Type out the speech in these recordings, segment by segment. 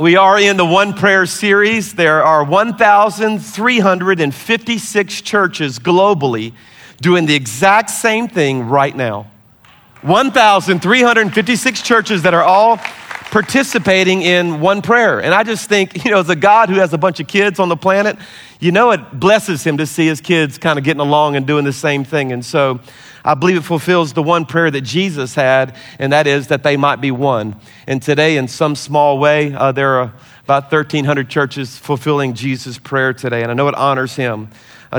We are in the One Prayer series. There are 1,356 churches globally doing the exact same thing right now. 1,356 churches that are all participating in One Prayer. And I just think, you know, as a God who has a bunch of kids on the planet, you know, it blesses him to see his kids kind of getting along and doing the same thing. And so I believe it fulfills the one prayer that Jesus had, and that is that they might be one. And today, in some small way, there are about 1,300 churches fulfilling Jesus' prayer today, and I know it honors him.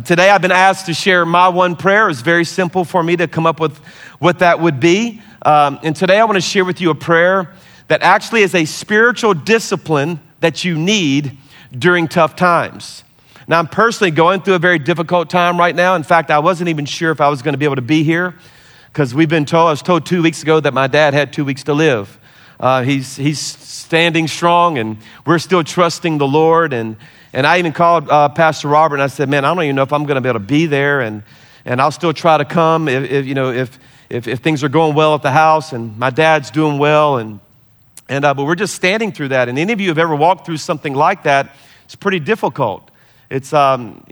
Today, I've been asked to share my one prayer. It's very simple for me to come up with what that would be. And today, I want to share with you a prayer that actually is a spiritual discipline that you need during tough times. Now, I'm personally going through a very difficult time right now. In fact, I wasn't even sure if I was going to be able to be here because I was told 2 weeks ago that my dad had 2 weeks to live. He's standing strong, and we're still trusting the Lord. And I even called Pastor Robert, and I said, man, I don't even know if I'm going to be able to be there, and I'll still try to come if things are going well at the house, and my dad's doing well, but we're just standing through that. And any of you have ever walked through something like that, it's pretty difficult. It's,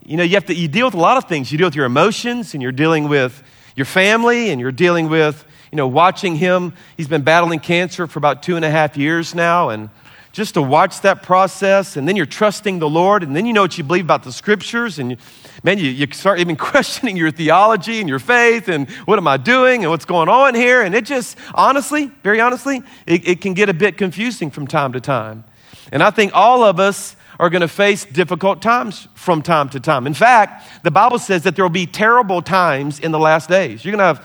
you deal with a lot of things. You deal with your emotions, and you're dealing with your family, and you're dealing with, watching him. He's been battling cancer for about 2.5 years now, and just to watch that process, and then you're trusting the Lord, and then you know what you believe about the scriptures, and you start even questioning your theology and your faith, and what am I doing, and what's going on here, and it just, very honestly, it can get a bit confusing from time to time. And I think all of us are going to face difficult times from time to time. In fact, the Bible says that there will be terrible times in the last days. It's going to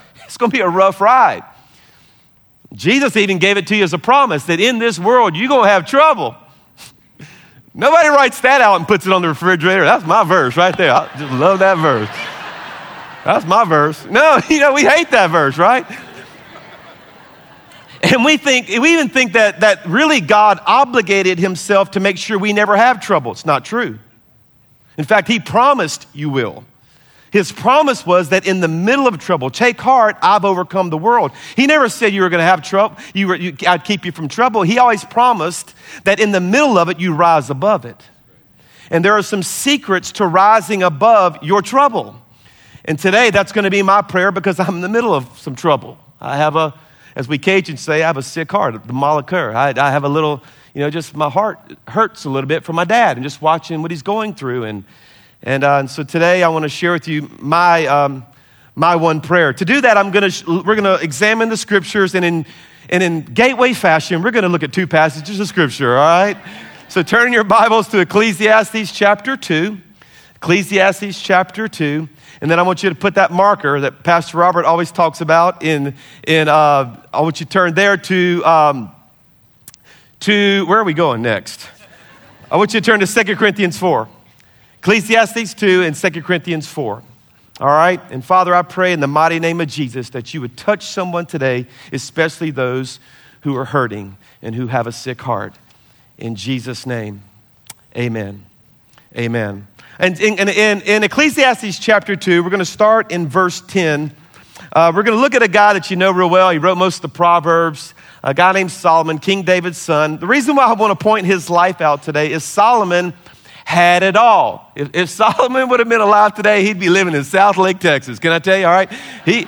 be a rough ride. Jesus even gave it to you as a promise that in this world, you're going to have trouble. Nobody writes that out and puts it on the refrigerator. That's my verse right there. I just love that verse. That's my verse. No, we hate that verse, right? And we even think that really God obligated himself to make sure we never have trouble. It's not true. In fact, he promised you will. His promise was that in the middle of trouble, take heart, I've overcome the world. He never said you were going to have trouble. I'd keep you from trouble. He always promised that in the middle of it, you rise above it. And there are some secrets to rising above your trouble. And today, that's going to be my prayer because I'm in the middle of some trouble. As we Cajuns say, I have a sick heart, the malakar. I have a little, just my heart hurts a little bit for my dad and just watching what he's going through. And so today I want to share with you my one prayer. To do that, we're going to examine the scriptures, and in gateway fashion, we're going to look at two passages of scripture, all right? So turn your Bibles to Ecclesiastes chapter 2. And then I want you to put that marker that Pastor Robert always talks about I want you to turn there to where are we going next? I want you to turn to 2 Corinthians 4. Ecclesiastes 2 and 2 Corinthians 4. All right? And Father, I pray in the mighty name of Jesus that you would touch someone today, especially those who are hurting and who have a sick heart. In Jesus' name, amen. Amen. And in Ecclesiastes chapter 2, we're going to start in verse 10. We're going to look at a guy that you know real well. He wrote most of the Proverbs, a guy named Solomon, King David's son. The reason why I want to point his life out today is Solomon had it all. If Solomon would have been alive today, he'd be living in Southlake, Texas. Can I tell you? All right. He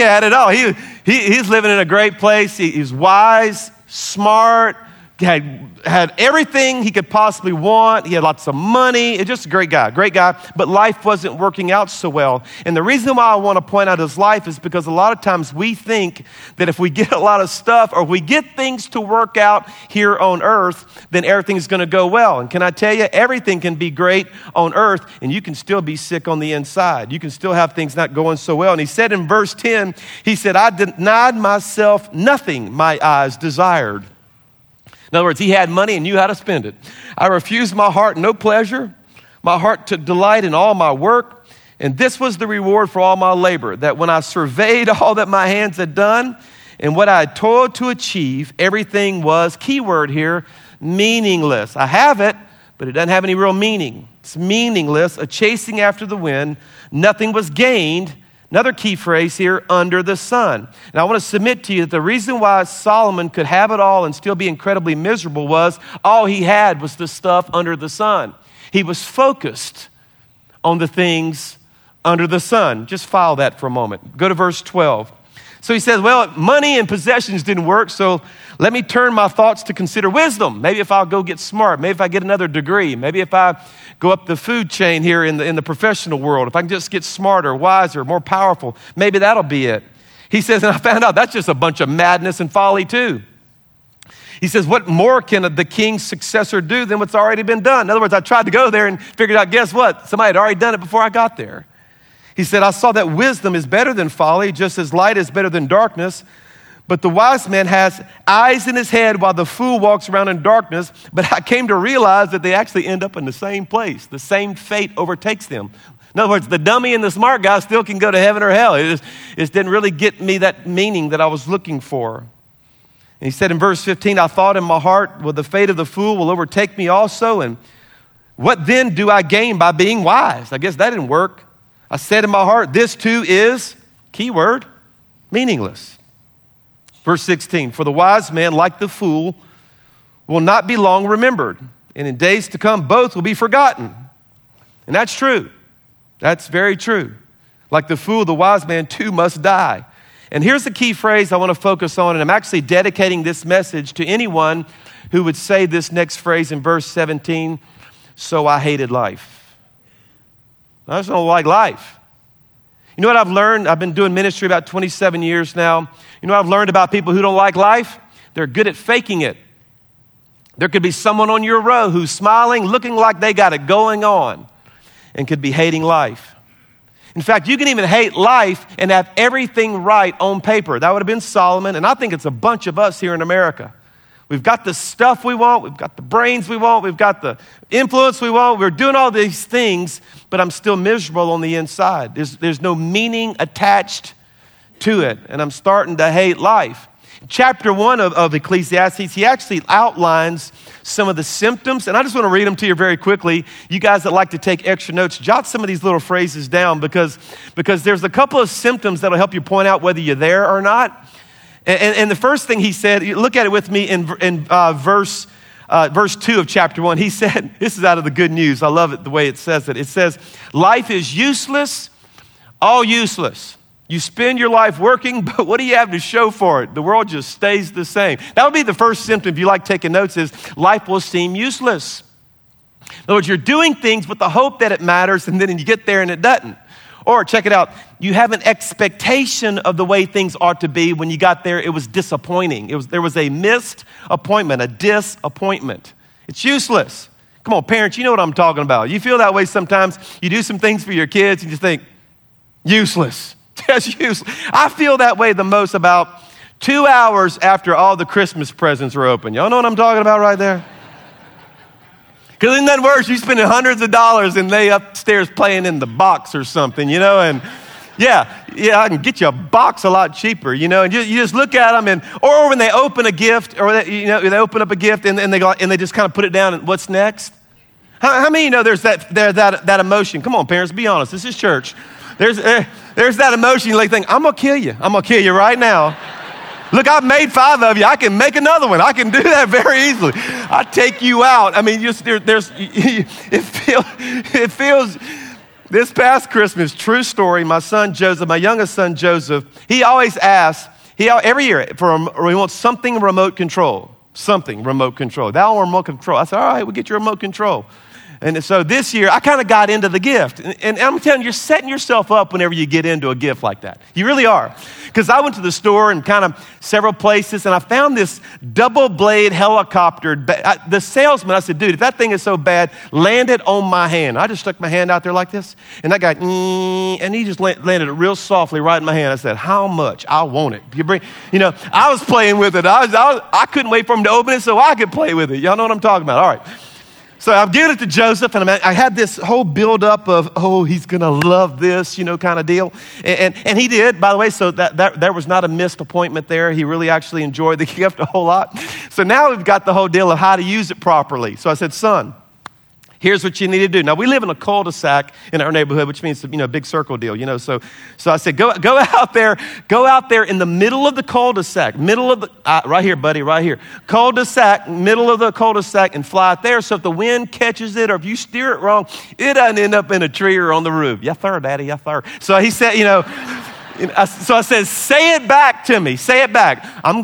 had it all. He's living in a great place. He's wise, smart, had everything he could possibly want. He had lots of money. It's just a great guy. But life wasn't working out so well. And the reason why I want to point out his life is because a lot of times we think that if we get a lot of stuff or we get things to work out here on earth, then everything's going to go well. And can I tell you, everything can be great on earth and you can still be sick on the inside. You can still have things not going so well. And he said in verse 10, he said, I denied myself nothing my eyes desired. In other words, he had money and knew how to spend it. I refused my heart no pleasure, my heart to delight in all my work, and this was the reward for all my labor, that when I surveyed all that my hands had done and what I had toiled to achieve, everything was, key word here, meaningless. I have it, but it doesn't have any real meaning. It's meaningless, a chasing after the wind. Nothing was gained, Another key phrase here, under the sun. And I want to submit to you that the reason why Solomon could have it all and still be incredibly miserable was all he had was the stuff under the sun. He was focused on the things under the sun. Just follow that for a moment. Go to verse 12. So he says, well, money and possessions didn't work, so let me turn my thoughts to consider wisdom. Maybe if I'll go get smart, maybe if I get another degree, maybe if I go up the food chain here in the professional world, if I can just get smarter, wiser, more powerful, maybe that'll be it. He says, and I found out that's just a bunch of madness and folly too. He says, what more can the king's successor do than what's already been done? In other words, I tried to go there and figured out, guess what? Somebody had already done it before I got there. He said, I saw that wisdom is better than folly, just as light is better than darkness. But the wise man has eyes in his head while the fool walks around in darkness. But I came to realize that they actually end up in the same place. The same fate overtakes them. In other words, the dummy and the smart guy still can go to heaven or hell. It didn't really get me that meaning that I was looking for. And he said in verse 15, I thought in my heart, well, the fate of the fool will overtake me also. And what then do I gain by being wise? I guess that didn't work. I said in my heart, this too is, keyword, meaningless. Verse 16, for the wise man, like the fool, will not be long remembered. And in days to come, both will be forgotten. And that's true. That's very true. Like the fool, the wise man too must die. And here's the key phrase I want to focus on, and I'm actually dedicating this message to anyone who would say this next phrase in verse 17, so I hated life. I just don't like life. You know what I've learned? I've been doing ministry about 27 years now. You know what I've learned about people who don't like life? They're good at faking it. There could be someone on your row who's smiling, looking like they got it going on, and could be hating life. In fact, you can even hate life and have everything right on paper. That would have been Solomon, and I think it's a bunch of us here in America. We've got the stuff we want. We've got the brains we want. We've got the influence we want. We're doing all these things, but I'm still miserable on the inside. There's no meaning attached to it, and I'm starting to hate life. Chapter 1 of Ecclesiastes, he actually outlines some of the symptoms, and I just want to read them to you very quickly. You guys that like to take extra notes, jot some of these little phrases down because there's a couple of symptoms that'll help you point out whether you're there or not. And the first thing he said, look at it with me in verse 2 of chapter 1. He said, this is out of the Good News. I love it the way it says it. It says, life is useless, all useless. You spend your life working, but what do you have to show for it? The world just stays the same. That would be the first symptom, if you like taking notes, is life will seem useless. In other words, you're doing things with the hope that it matters, and then you get there and it doesn't. Or check it out, you have an expectation of the way things ought to be. When you got there, it was disappointing. There was a missed appointment, a disappointment. It's useless. Come on, parents, you know what I'm talking about. You feel that way sometimes. You do some things for your kids and you think, useless. That's useless. I feel that way the most about 2 hours after all the Christmas presents are open. Y'all know what I'm talking about right there? Because isn't that worse? You're spending hundreds of dollars and they upstairs playing in the box or something, you know? And yeah, I can get you a box a lot cheaper, you know? And you just look at them or when they open a gift they open up a gift and they just kind of put it down and what's next? How many, there's that emotion? Come on, parents, be honest. This is church. There's that emotion. You like think, I'm going to kill you. I'm going to kill you right now. Look, I've made 5 of you. I can make another one. I can do that very easily. I take you out. I mean, it feels, this past Christmas, true story, my son Joseph, my youngest son Joseph, he always asks, every year, he wants something remote control. Something remote control. That one remote control. I said, all right, we'll get your remote control. And so this year, I kind of got into the gift. And I'm telling you, you're setting yourself up whenever you get into a gift like that. You really are. Because I went to the store and kind of several places, and I found this double-blade helicopter. The salesman, I said, dude, if that thing is so bad, land it on my hand. I just stuck my hand out there like this. And that guy, and he just landed it real softly right in my hand. I said, how much? I want it. I was playing with it. I couldn't wait for him to open it so I could play with it. Y'all know what I'm talking about. All right. So I've given it to Joseph, and I had this whole buildup of, oh, he's going to love this, kind of deal. And he did, by the way, so that there was not a missed appointment there. He really actually enjoyed the gift a whole lot. So now we've got the whole deal of how to use it properly. So I said, son, Here's what you need to do. Now, we live in a cul-de-sac in our neighborhood, which means, a big circle deal, So I said, go out there in the middle of the cul-de-sac, right here, buddy, right here. Cul-de-sac, middle of the cul-de-sac, and fly it there. So if the wind catches it or if you steer it wrong, it doesn't end up in a tree or on the roof. Yes, sir, Daddy, yes, sir. So he said, So I said, say it back to me. Say it back. I'm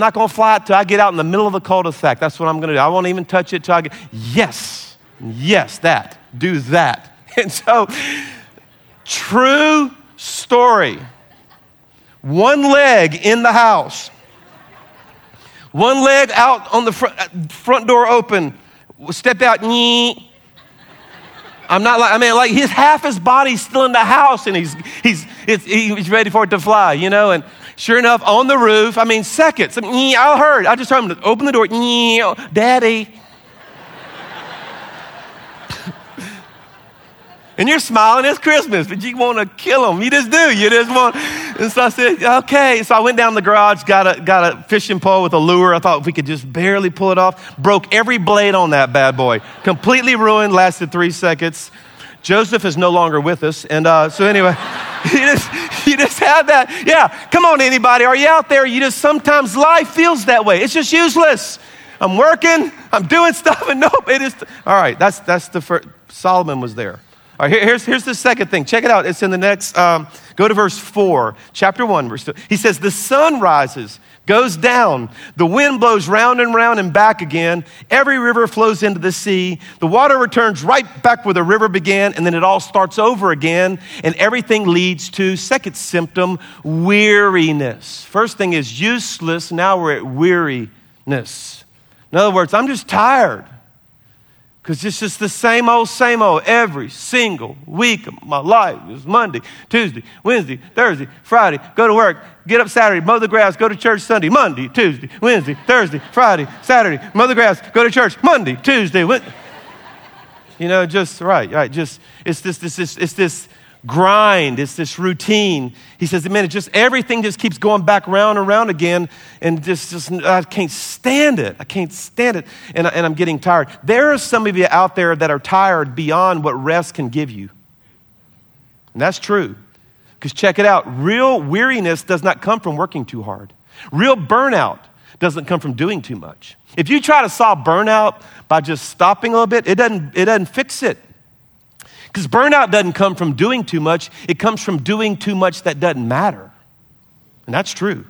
not going to fly it till I get out in the middle of the cul-de-sac. That's what I'm going to do. I won't even touch it till I get, yes, that, do that. And so, true story. One leg in the house. One leg out on the front door open. Step out, his half his body's still in the house and he's ready for it to fly, and sure enough, on the roof, seconds. I just heard him open the door, Daddy. And you're smiling, it's Christmas, but you want to kill him. You just do, And so I said, okay. So I went down the garage, got a fishing pole with a lure. I thought if we could just barely pull it off. Broke every blade on that bad boy. Completely ruined, lasted 3 seconds. Joseph is no longer with us. And so anyway, you just have that. Yeah, come on, anybody. Are you out there? You just, sometimes life feels that way. It's just useless. I'm working, I'm doing stuff, and nope, it is. All right, that's the first. Solomon was there. All right, here's the second thing. Check it out. It's in the next, go to verse 4, chapter 1. Verse 2. He says, the sun rises, goes down. The wind blows round and round and back again. Every river flows into the sea. The water returns right back where the river began, and then it all starts over again, and everything leads to, second symptom, weariness. First thing is useless. Now we're at weariness. In other words, I'm just tired. Because it's just the same old every single week of my life. It's Monday, Tuesday, Wednesday, Thursday, Friday, go to work, get up Saturday, mow the grass, go to church Sunday, Monday, Tuesday, Wednesday, Thursday, Friday, Saturday, mow the grass, go to church Monday, Tuesday, Wednesday. It's this grind, it's this routine. He says, man, it just, everything just keeps going back round and round again, and just I can't stand it. And I'm getting tired. There are some of you out there that are tired beyond what rest can give you. And that's true. Because check it out, real weariness does not come from working too hard. Real burnout doesn't come from doing too much. If you try to solve burnout by just stopping a little bit, it doesn't fix it. Because burnout doesn't come from doing too much. It comes from doing too much that doesn't matter. And that's true.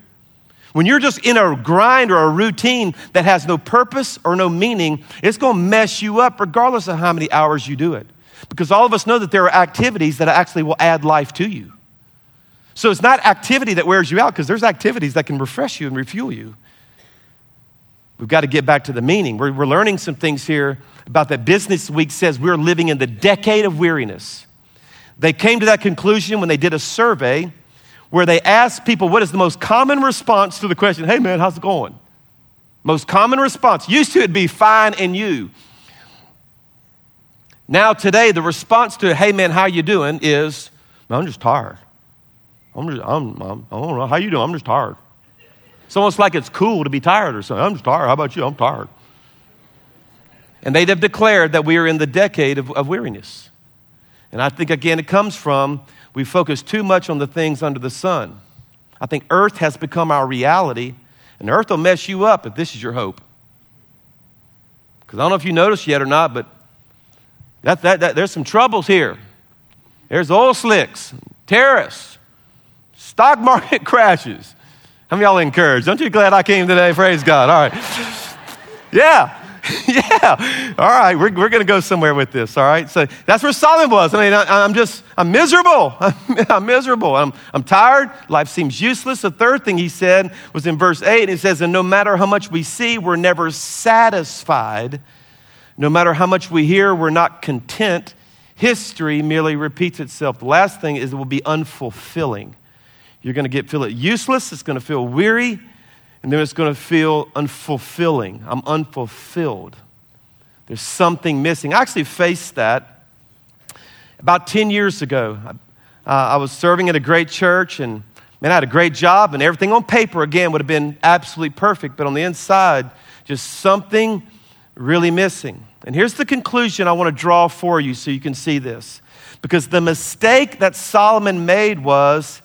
When you're just in a grind or a routine that has no purpose or no meaning, it's going to mess you up regardless of how many hours you do it. Because all of us know that there are activities that actually will add life to you. So it's not activity that wears you out, because there's activities that can refresh you and refuel you. We've got to get back to the meaning. We're learning some things here about that. Business Week says we're living in the decade of weariness. They came to that conclusion when they did a survey where they asked people, what is the most common response to the question, hey man, how's it going? Most common response. Used to it be fine and you. Now today, the response to, hey man, how you doing is, I'm just tired. I don't know, how you doing? I'm just tired. It's almost like it's cool to be tired or something. I'm just tired. How about you? I'm tired. And they have declared that we are in the decade of weariness. And I think, again, it comes from we focus too much on the things under the sun. I think earth has become our reality, and earth will mess you up if this is your hope. Because I don't know if you noticed yet or not, but there's some troubles here. There's oil slicks, terrorists, stock market crashes. How many of y'all encouraged? Aren't you glad I came today? Praise God. All right. Yeah. All right. We're going to go somewhere with this. All right. So that's where Solomon was. I'm miserable. I'm miserable. I'm tired. Life seems useless. The third thing he said was in verse 8. It says, and no matter how much we see, we're never satisfied. No matter how much we hear, we're not content. History merely repeats itself. The last thing is it will be unfulfilling. You're going to feel it useless, it's going to feel weary, and then it's going to feel unfulfilling. I'm unfulfilled. There's something missing. I actually faced that about 10 years ago. I was serving at a great church, and man, I had a great job, and everything on paper, again, would have been absolutely perfect, but on the inside, just something really missing. And here's the conclusion I want to draw for you so you can see this. Because the mistake that Solomon made was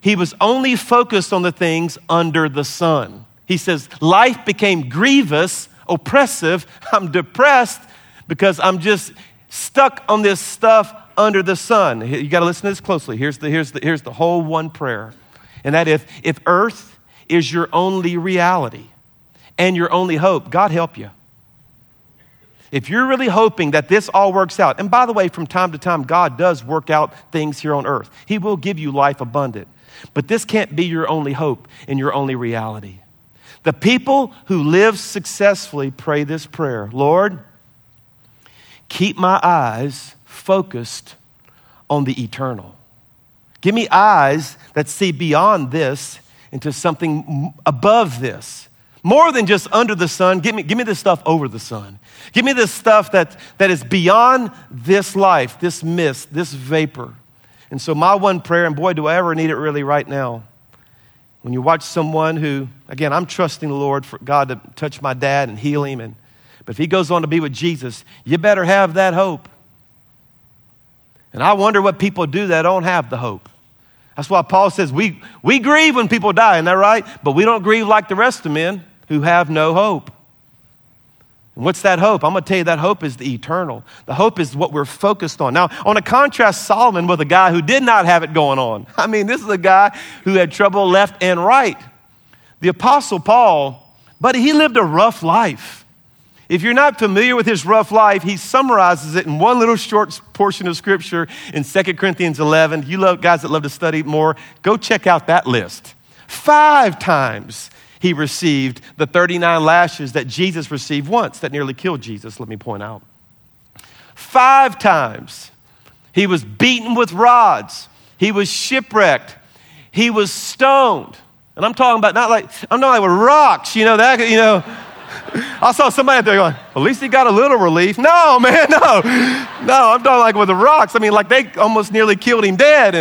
he was only focused on the things under the sun. He says, life became grievous, oppressive. I'm depressed because I'm just stuck on this stuff under the sun. You got to listen to this closely. Here's the whole one prayer. And that if earth is your only reality and your only hope, God help you. If you're really hoping that this all works out, and by the way, from time to time, God does work out things here on earth. He will give you life abundant. But this can't be your only hope and your only reality. The people who live successfully pray this prayer. Lord, keep my eyes focused on the eternal. Give me eyes that see beyond this into something above this. More than just under the sun, give me this stuff over the sun. Give me this stuff that is beyond this life, this mist, this vapor. And so my one prayer, and boy, do I ever need it really right now. When you watch someone who, again, I'm trusting the Lord for God to touch my dad and heal him. But if he goes on to be with Jesus, you better have that hope. And I wonder what people do that don't have the hope. That's why Paul says we grieve when people die, isn't that right? But we don't grieve like the rest of men who have no hope. And what's that hope? I'm going to tell you that hope is the eternal. The hope is what we're focused on. Now, on a contrast, Solomon with a guy who did not have it going on. I mean, this is a guy who had trouble left and right. The Apostle Paul, buddy, he lived a rough life. If you're not familiar with his rough life, he summarizes it in one little short portion of scripture in 2 Corinthians 11. You love guys that love to study more, go check out that list. 5 times he received the 39 lashes that Jesus received once that nearly killed Jesus, let me point out. 5 times he was beaten with rods. He was shipwrecked. He was stoned. And I'm talking about not like with rocks, that. I saw somebody out there going, at least he got a little relief. No, man, no. No, I'm talking like with the rocks. I mean, like they almost nearly killed him dead.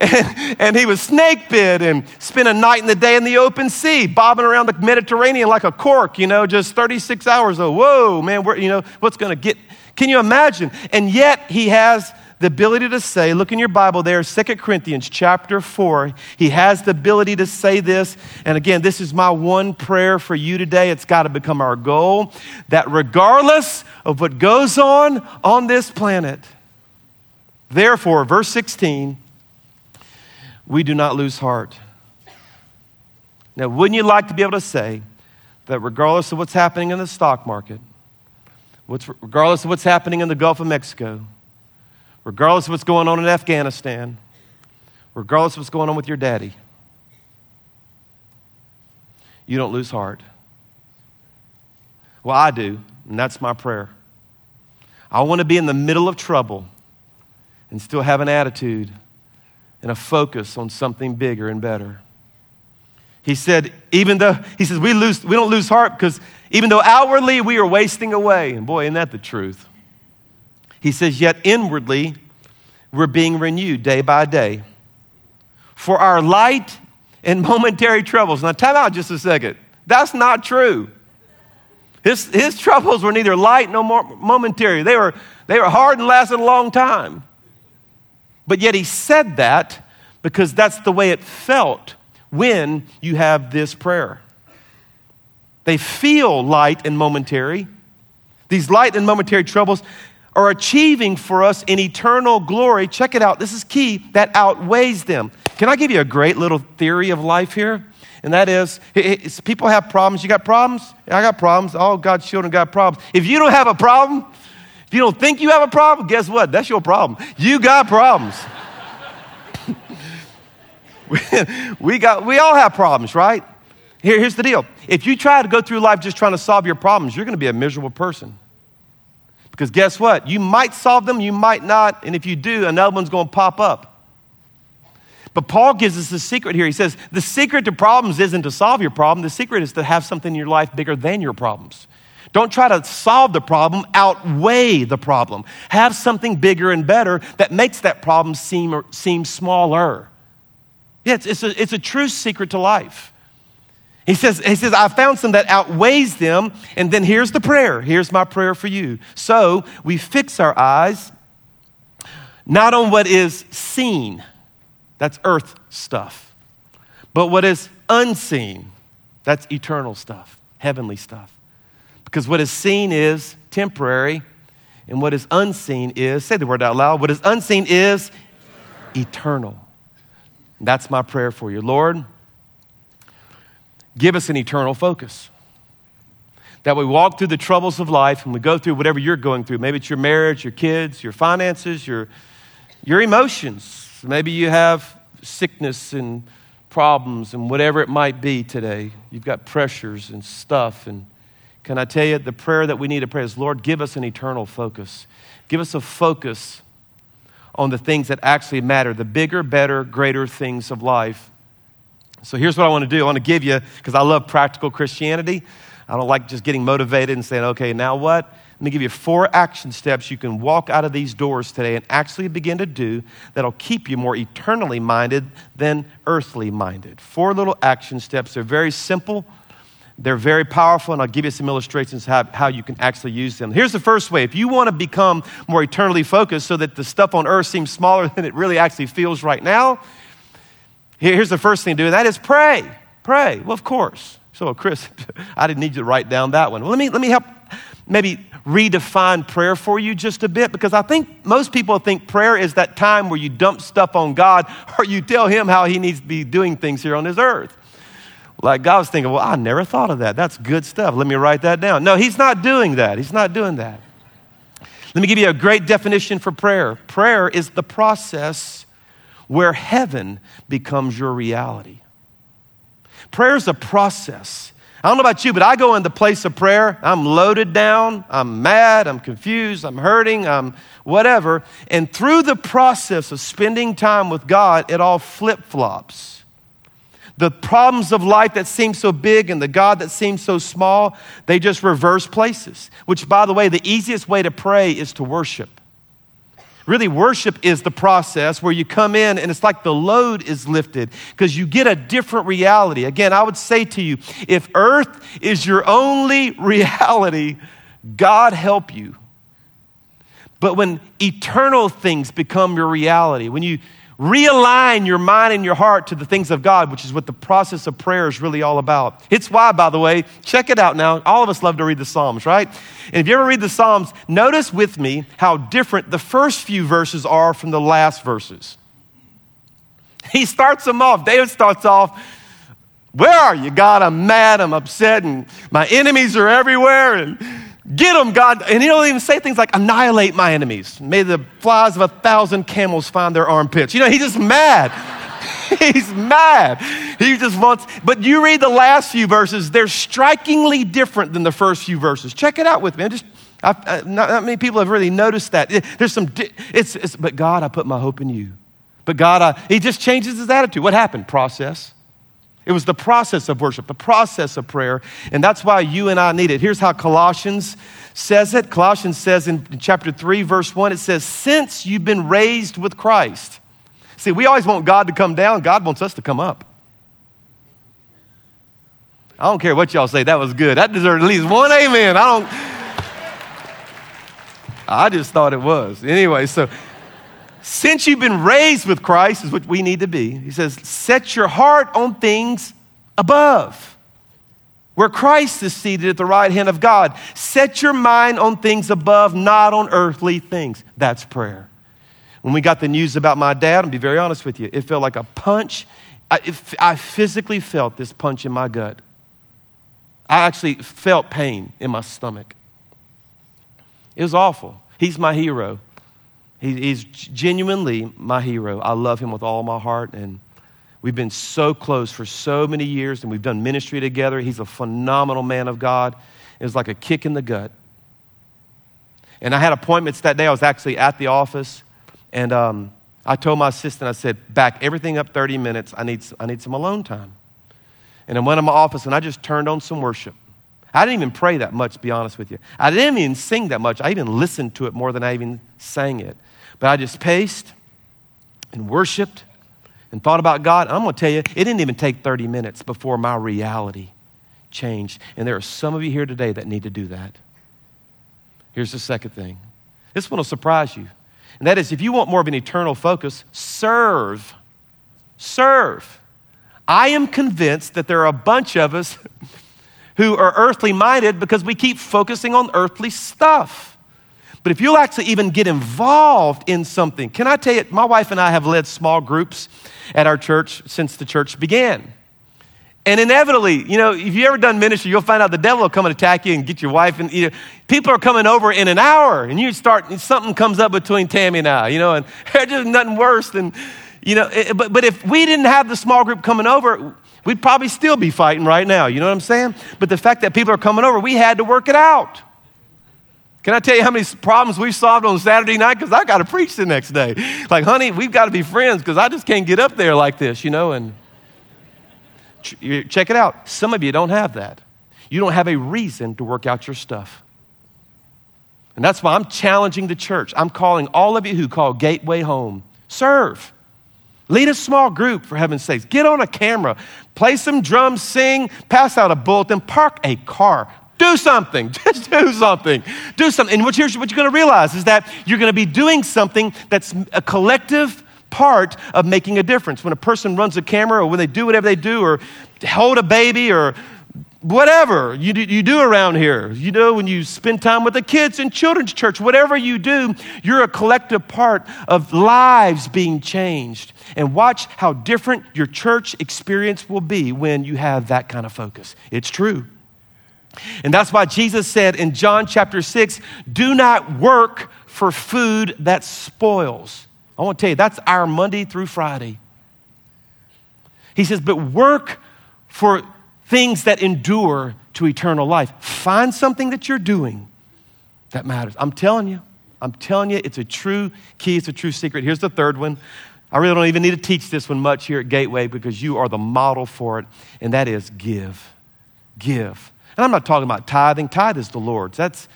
And he was snake bit and spent a night and a day in the open sea, bobbing around the Mediterranean like a cork, just 36 hours. Oh, whoa, man, what's going to get? Can you imagine? And yet he has the ability to say, look in your Bible there, 2 Corinthians chapter 4, he has the ability to say this. And again, this is my one prayer for you today. It's got to become our goal that regardless of what goes on this planet, therefore, verse 16, we do not lose heart. Now, wouldn't you like to be able to say that regardless of what's happening in the stock market, regardless of what's happening in the Gulf of Mexico, regardless of what's going on in Afghanistan, regardless of what's going on with your daddy, you don't lose heart. Well, I do, and that's my prayer. I want to be in the middle of trouble and still have an attitude and a focus on something bigger and better. He said, we don't lose heart because even though outwardly we are wasting away, and boy, isn't that the truth? He says, yet inwardly, we're being renewed day by day for our light and momentary troubles. Now, time out just a second. That's not true. His troubles were neither light nor momentary. They were hard and lasted a long time. But yet he said that because that's the way it felt when you have this prayer. They feel light and momentary. These light and momentary troubles are achieving for us an eternal glory. Check it out. This is key, that outweighs them. Can I give you a great little theory of life here? And that is, people have problems. You got problems? I got problems. All God's children got problems. If you don't have a problem, if you don't think you have a problem, guess what? That's your problem. You got problems. We all have problems, right? Here's the deal. If you try to go through life just trying to solve your problems, you're going to be a miserable person. Because guess what? You might solve them, you might not. And if you do, another one's going to pop up. But Paul gives us the secret here. He says, the secret to problems isn't to solve your problem. The secret is to have something in your life bigger than your problems. Don't try to solve the problem, outweigh the problem. Have something bigger and better that makes that problem seem smaller. Yeah, it's a true secret to life. He says, I found some that outweighs them. And then here's the prayer. Here's my prayer for you. So we fix our eyes not on what is seen, that's earth stuff, but what is unseen, that's eternal stuff, heavenly stuff. Because what is seen is temporary, and what is unseen is, say the word out loud, what is unseen is eternal. That's my prayer for you. Lord, give us an eternal focus. That we walk through the troubles of life and we go through whatever you're going through. Maybe it's your marriage, your kids, your finances, your emotions. Maybe you have sickness and problems and whatever it might be today. You've got pressures and stuff. And can I tell you, the prayer that we need to pray is, Lord, give us an eternal focus. Give us a focus on the things that actually matter, the bigger, better, greater things of life. So here's what I want to do. I want to give you, because I love practical Christianity. I don't like just getting motivated and saying, okay, now what? Let me give you 4 action steps you can walk out of these doors today and actually begin to do that'll keep you more eternally minded than earthly minded. 4 little action steps. They're very simple. They're very powerful, and I'll give you some illustrations how you can actually use them. Here's the first way. If you want to become more eternally focused so that the stuff on earth seems smaller than it really actually feels right now, here's the first thing to do, and that is pray. Pray. Well, of course. So, Chris, I didn't need you to write down that one. Well, let me help maybe redefine prayer for you just a bit, because I think most people think prayer is that time where you dump stuff on God or you tell him how he needs to be doing things here on this earth. Like God was thinking, well, I never thought of that. That's good stuff. Let me write that down. No, he's not doing that. He's not doing that. Let me give you a great definition for prayer. Prayer is the process where heaven becomes your reality. Prayer is a process. I don't know about you, but I go in the place of prayer. I'm loaded down. I'm mad. I'm confused. I'm hurting. I'm whatever. And through the process of spending time with God, it all flip-flops. The problems of life that seem so big and the God that seems so small, they just reverse places. Which, by the way, the easiest way to pray is to worship. Really, worship is the process where you come in and it's like the load is lifted because you get a different reality. Again, I would say to you, if earth is your only reality, God help you. But when eternal things become your reality, when you realign your mind and your heart to the things of God, which is what the process of prayer is really all about. It's why, by the way, check it out now. All of us love to read the Psalms, right? And if you ever read the Psalms, notice with me how different the first few verses are from the last verses. He starts them off. David starts off, where are you, God? I'm mad, I'm upset, and my enemies are everywhere, and get them, God. And he don't even say things like, annihilate my enemies. May the flies of 1,000 camels find their armpits. You know, he's just mad. He's mad. He just wants, but you read the last few verses, they're strikingly different than the first few verses. Check it out with me. Not many people have really noticed that. But God, I put my hope in you. But God, he just changes his attitude. What happened? Process. It was the process of worship, the process of prayer, and that's why you and I need it. Here's how Colossians says it. Colossians says in chapter 3, verse 1, it says, since you've been raised with Christ. See, we always want God to come down. God wants us to come up. I don't care what y'all say. That was good. That deserved at least one amen. I just thought it was. Anyway, so since you've been raised with Christ, is what we need to be. He says, set your heart on things above, where Christ is seated at the right hand of God. Set your mind on things above, not on earthly things. That's prayer. When we got the news about my dad, I'll be very honest with you, it felt like a punch. I physically felt this punch in my gut. I actually felt pain in my stomach. It was awful. He's my hero. He's genuinely my hero. I love him with all my heart, and we've been so close for so many years, and we've done ministry together. He's a phenomenal man of God. It was like a kick in the gut. And I had appointments that day. I was actually at the office, and I told my assistant, I said, back everything up 30 minutes. I need some alone time. And I went to my office, and I just turned on some worship. I didn't even pray that much, to be honest with you. I didn't even sing that much. I even listened to it more than I even sang it. But I just paced and worshiped and thought about God, I'm going to tell you, it didn't even take 30 minutes before my reality changed. And there are some of you here today that need to do that. Here's the second thing. This one will surprise you. And that is, if you want more of an eternal focus, serve. Serve. I am convinced that there are a bunch of us who are earthly minded because we keep focusing on earthly stuff. But if you'll actually even get involved in something, can I tell you, my wife and I have led small groups at our church since the church began. And inevitably, you know, if you've ever done ministry, you'll find out the devil will come and attack you and get your wife. And you know, people are coming over in an hour and you start, and something comes up between Tammy and I, you know, and there's just nothing worse than, you know, but if we didn't have the small group coming over, we'd probably still be fighting right now. You know what I'm saying? But the fact that people are coming over, we had to work it out. Can I tell you how many problems we solved on Saturday night? Because I got to preach the next day. Like, honey, we've got to be friends because I just can't get up there like this, you know. And check it out. Some of you don't have that. You don't have a reason to work out your stuff. And that's why I'm challenging the church. I'm calling all of you who call Gateway home. Serve. Lead a small group, for heaven's sakes. Get on a camera. Play some drums, sing, pass out a bulletin, park a car. Do something. Just do something. Do something. And here's what you're going to realize is that you're going to be doing something that's a collective part of making a difference. When a person runs a camera or when they do whatever they do or hold a baby or whatever you do around here, you know, when you spend time with the kids in children's church, whatever you do, you're a collective part of lives being changed. And watch how different your church experience will be when you have that kind of focus. It's true. And that's why Jesus said in John chapter 6, do not work for food that spoils. I want to tell you, that's our Monday through Friday. He says, but work for things that endure to eternal life. Find something that you're doing that matters. I'm telling you, it's a true key. It's a true secret. Here's the third one. I really don't even need to teach this one much here at Gateway because you are the model for it. And that is give. Give. And I'm not talking about tithing. Tithe is the Lord's. That's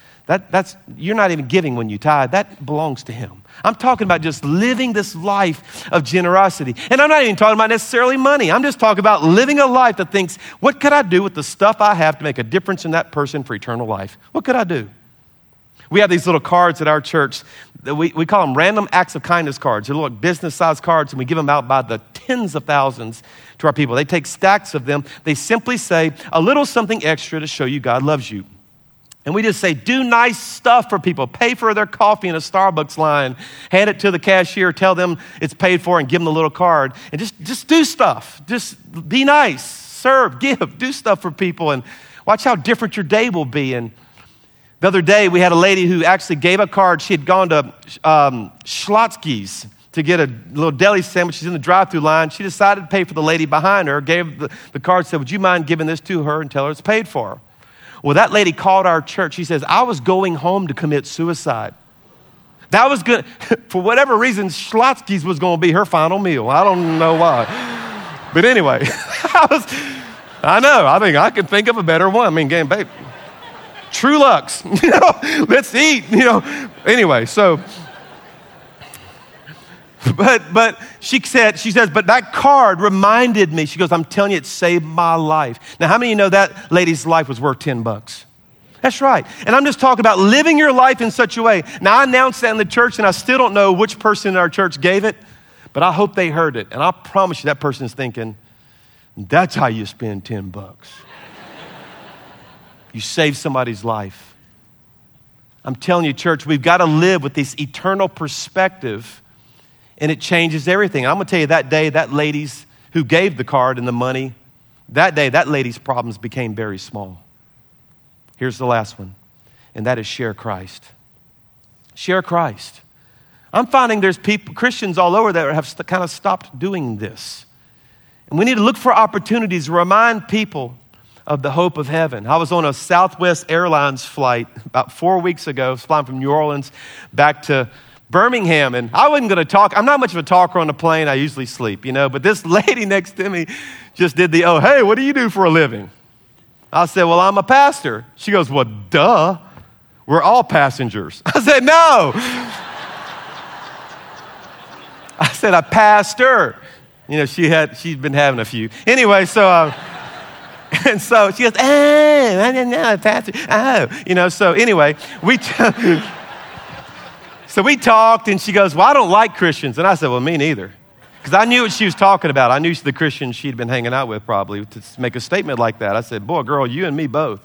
you're not even giving when you tithe. That belongs to Him. I'm talking about just living this life of generosity. And I'm not even talking about necessarily money. I'm just talking about living a life that thinks, what could I do with the stuff I have to make a difference in that person for eternal life? What could I do? We have these little cards at our church. We call them random acts of kindness cards. They're little business-sized cards, and we give them out by the tens of thousands to our people. They take stacks of them. They simply say, a little something extra to show you God loves you. And we just say, do nice stuff for people. Pay for their coffee in a Starbucks line. Hand it to the cashier. Tell them it's paid for and give them the little card. And just do stuff. Just be nice. Serve. Give. Do stuff for people. And watch how different your day will be. And the other day, we had a lady who actually gave a card. She had gone to Schlotzky's to get a little deli sandwich. She's in the drive-through line. She decided to pay for the lady behind her, gave the card, said, would you mind giving this to her and tell her it's paid for? Well, that lady called our church. She says, I was going home to commit suicide. That was good. For whatever reason, Schlotzky's was going to be her final meal. I don't know why. But anyway, I think I could think of a better one. I mean, game, babe. True Lux, you know, let's eat, you know. Anyway, so, but she says, but that card reminded me. She goes, I'm telling you, it saved my life. Now, how many of you know that lady's life was worth $10? That's right. And I'm just talking about living your life in such a way. Now, I announced that in the church, and I still don't know which person in our church gave it, but I hope they heard it. And I promise you that person's thinking, that's how you spend $10. You save somebody's life. I'm telling you, church, we've got to live with this eternal perspective, and it changes everything. And I'm going to tell you, that day, that lady's who gave the card and the money, that day, that lady's problems became very small. Here's the last one, and that is share Christ. Share Christ. I'm finding there's people, Christians all over that have kind of stopped doing this. And we need to look for opportunities to remind people of the hope of heaven. I was on a Southwest Airlines flight about 4 weeks ago, flying from New Orleans back to Birmingham, and I wasn't gonna talk. I'm not much of a talker on the plane. I usually sleep, you know, but this lady next to me just did the, oh, hey, what do you do for a living? I said, well, I'm a pastor. She goes, well, duh, we're all passengers. I said, no. I said, a pastor. You know, she's been having a few. Anyway, so, and so she goes, oh, I didn't know, Pastor. Oh, you know, so anyway, so we talked and she goes, well, I don't like Christians. And I said, well, me neither. Because I knew what she was talking about. I knew the Christians she'd been hanging out with probably to make a statement like that. I said, boy, girl, you and me both.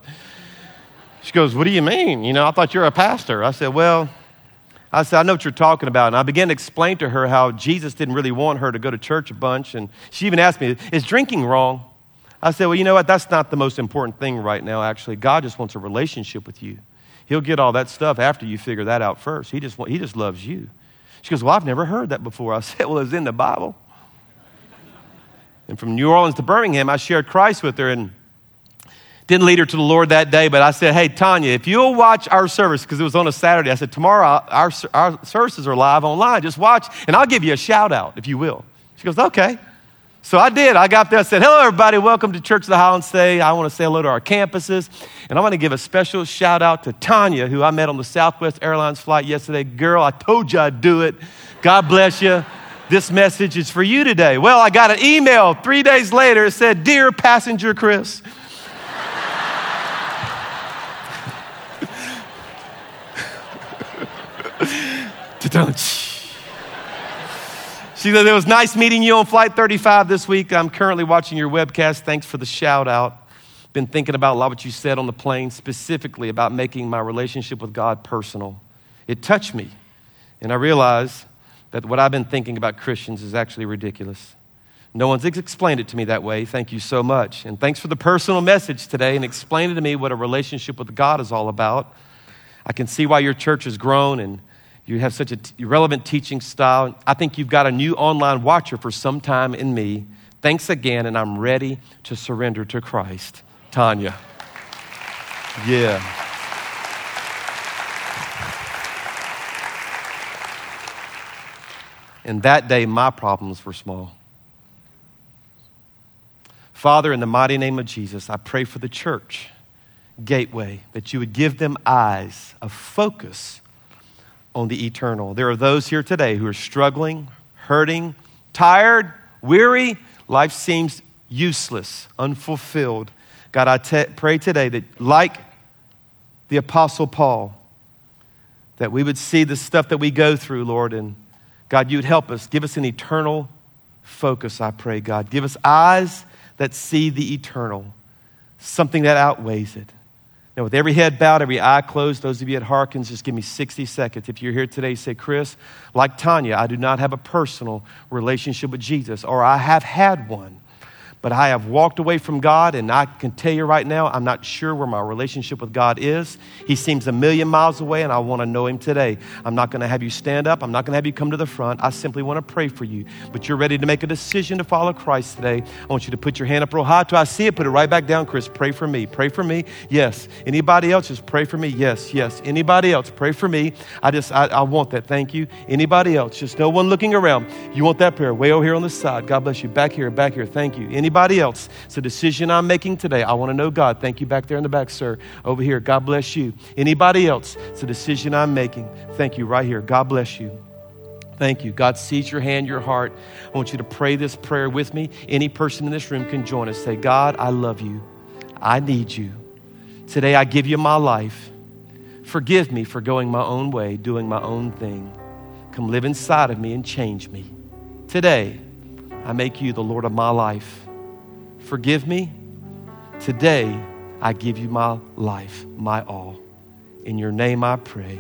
She goes, what do you mean? You know, I thought you were a pastor. I said, well, I know what you're talking about. And I began to explain to her how Jesus didn't really want her to go to church a bunch. And she even asked me, is drinking wrong? I said, well, you know what? That's not the most important thing right now, actually. God just wants a relationship with you. He'll get all that stuff after you figure that out first. He just loves you. She goes, well, I've never heard that before. I said, well, it's in the Bible. And from New Orleans to Birmingham, I shared Christ with her and didn't lead her to the Lord that day, but I said, hey, Tanya, if you'll watch our service, because it was on a Saturday, I said, tomorrow our services are live online. Just watch, and I'll give you a shout out, if you will. She goes, okay. So I did. I got there. I said, hello, everybody. Welcome to Church of the Highlands today. I want to say hello to our campuses, and I want to give a special shout out to Tanya, who I met on the Southwest Airlines flight yesterday. Girl, I told you I'd do it. God bless you. This message is for you today. Well, I got an email 3 days later. It said, dear passenger Chris, she said, it was nice meeting you on Flight 35 this week. I'm currently watching your webcast. Thanks for the shout out. Been thinking about a lot what you said on the plane, specifically about making my relationship with God personal. It touched me, and I realized that what I've been thinking about Christians is actually ridiculous. No one's explained it to me that way. Thank you so much. And thanks for the personal message today and explaining to me what a relationship with God is all about. I can see why your church has grown and you have such a relevant teaching style. I think you've got a new online watcher for some time in me. Thanks again, and I'm ready to surrender to Christ. Tanya. Yeah. And that day, my problems were small. Father, in the mighty name of Jesus, I pray for the church, Gateway, that you would give them eyes of focus on the eternal. There are those here today who are struggling, hurting, tired, weary. Life seems useless, unfulfilled. God, I pray today that, like the Apostle Paul, that we would see the stuff that we go through, Lord, and God, you'd help us. Give us an eternal focus, I pray, God. Give us eyes that see the eternal, something that outweighs it. Now, with every head bowed, every eye closed, those of you at Harkins, just give me 60 seconds. If you're here today, say, Chris, like Tanya, I do not have a personal relationship with Jesus, or I have had one, but I have walked away from God, and I can tell you right now, I'm not sure where my relationship with God is. He seems a million miles away, and I want to know him today. I'm not going to have you stand up. I'm not going to have you come to the front. I simply want to pray for you, but you're ready to make a decision to follow Christ today. I want you to put your hand up real high till I see it. Put it right back down, Chris. Pray for me. Pray for me. Yes. Anybody else? Just pray for me. Yes. Yes. Anybody else? Pray for me. I want that. Thank you. Anybody else? Just no one looking around. You want that prayer way over here on the side. God bless you. Back here. Back here. Thank you. Anybody else? It's a decision I'm making today. I want to know God. Thank you back there in the back, sir. Over here. God bless you. Anybody else? It's a decision I'm making. Thank you right here. God bless you. Thank you. God sees your hand, your heart. I want you to pray this prayer with me. Any person in this room can join us. Say, God, I love you. I need you. Today, I give you my life. Forgive me for going my own way, doing my own thing. Come live inside of me and change me. Today, I make you the Lord of my life. Forgive me. Today, I give you my life, my all. In your name I pray.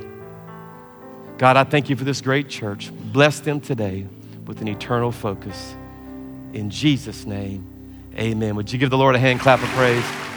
God, I thank you for this great church. Bless them today with an eternal focus. In Jesus' name, amen. Would you give the Lord a hand clap of praise?